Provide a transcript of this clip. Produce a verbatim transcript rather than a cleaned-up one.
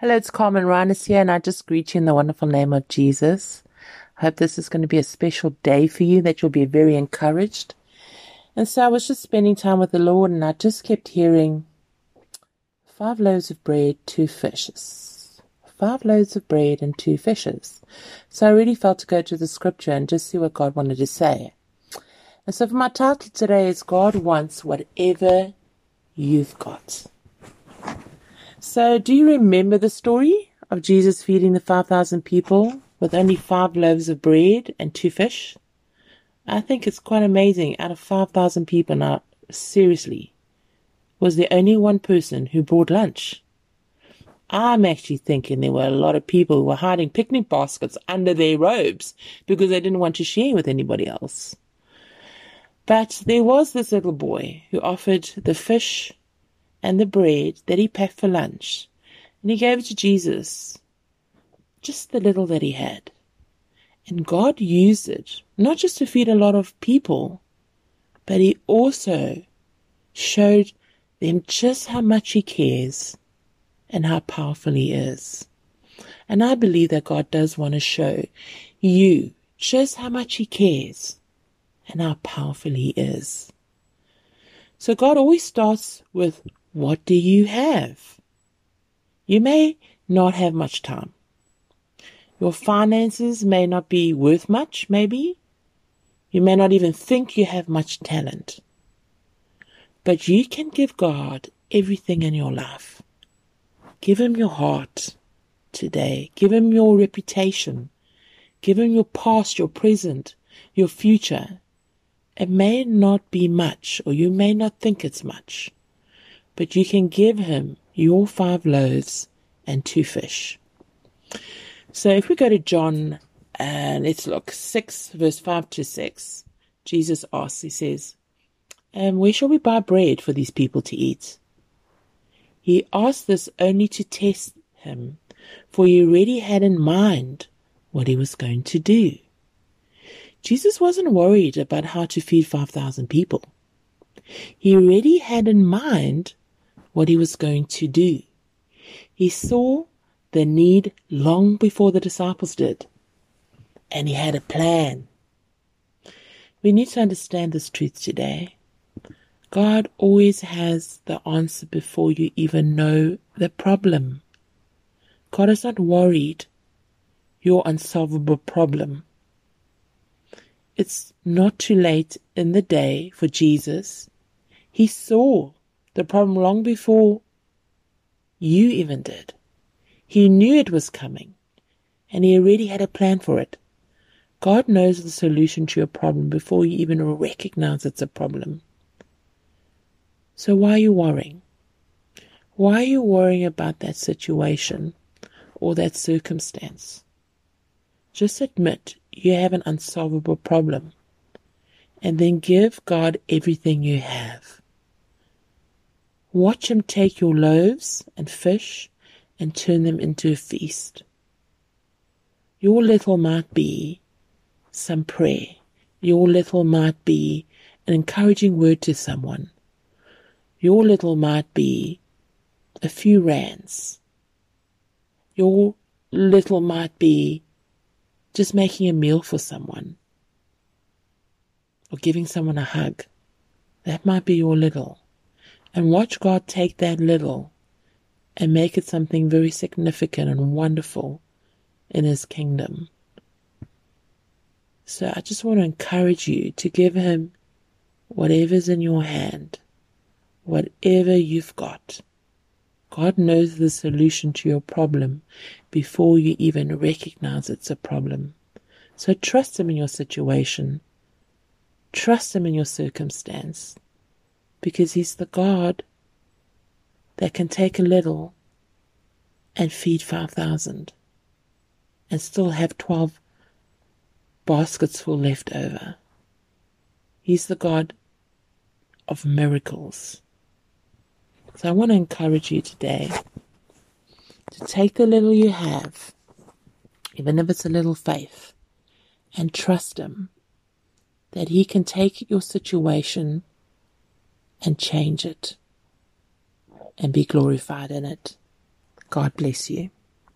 Hello, it's Carmen Rhinus here, and I just greet you in the wonderful name of Jesus. I hope this is going to be a special day for you, that you'll be very encouraged. And so I was just spending time with the Lord, and I just kept hearing, five loaves of bread, two fishes. Five loaves of bread and two fishes. So I really felt to go to the scripture and just see what God wanted to say. And so for my title today is, God wants whatever you've got. So do you remember the story of Jesus feeding the five thousand people with only five loaves of bread and two fish? I think it's quite amazing. Out of five thousand people now, seriously, was there only one person who brought lunch? I'm actually thinking there were a lot of people who were hiding picnic baskets under their robes because they didn't want to share with anybody else. But there was this little boy who offered the fish and the bread that he packed for lunch, and he gave it to Jesus, just the little that he had. And God used it, not just to feed a lot of people, but he also showed them just how much he cares and how powerful he is. And I believe that God does want to show you just how much he cares and how powerful he is. So God always starts with, what do you have? You may not have much time. Your finances may not be worth much, maybe. You may not even think you have much talent. But you can give God everything in your life. Give him your heart today. Give him your reputation. Give him your past, your present, your future. It may not be much, or you may not think it's much. But you can give him your five loaves and two fish. So if we go to John, and uh, let's look, six, verse five to six, Jesus asks, he says, um, where shall we buy bread for these people to eat? He asked this only to test him, for he already had in mind what he was going to do. Jesus wasn't worried about how to feed five thousand people. He already had in mind what he was going to do. He saw the need long before the disciples did, and he had a plan. We need to understand this truth today. God always has the answer before you even know the problem. God is not worried your unsolvable problem. It's not too late in the day for Jesus. He saw the problem long before you even did. He knew it was coming, and he already had a plan for it. God knows the solution to your problem before you even recognize it's a problem. So why are you worrying? Why are you worrying about that situation or that circumstance? Just admit you have an unsolvable problem, and then give God everything you have. Watch him take your loaves and fish and turn them into a feast. Your little might be some prayer. Your little might be an encouraging word to someone. Your little might be a few rands. Your little might be just making a meal for someone or giving someone a hug. That might be your little. And watch God take that little and make it something very significant and wonderful in his kingdom. So I just want to encourage you to give him whatever's in your hand, whatever you've got. God knows the solution to your problem before you even recognize it's a problem. So trust him in your situation. Trust him in your circumstance. Because he's the God that can take a little and feed five thousand and still have twelve baskets full left over. He's the God of miracles. So I want to encourage you today to take the little you have, even if it's a little faith, and trust him that he can take your situation and change it and be glorified in it. God bless you.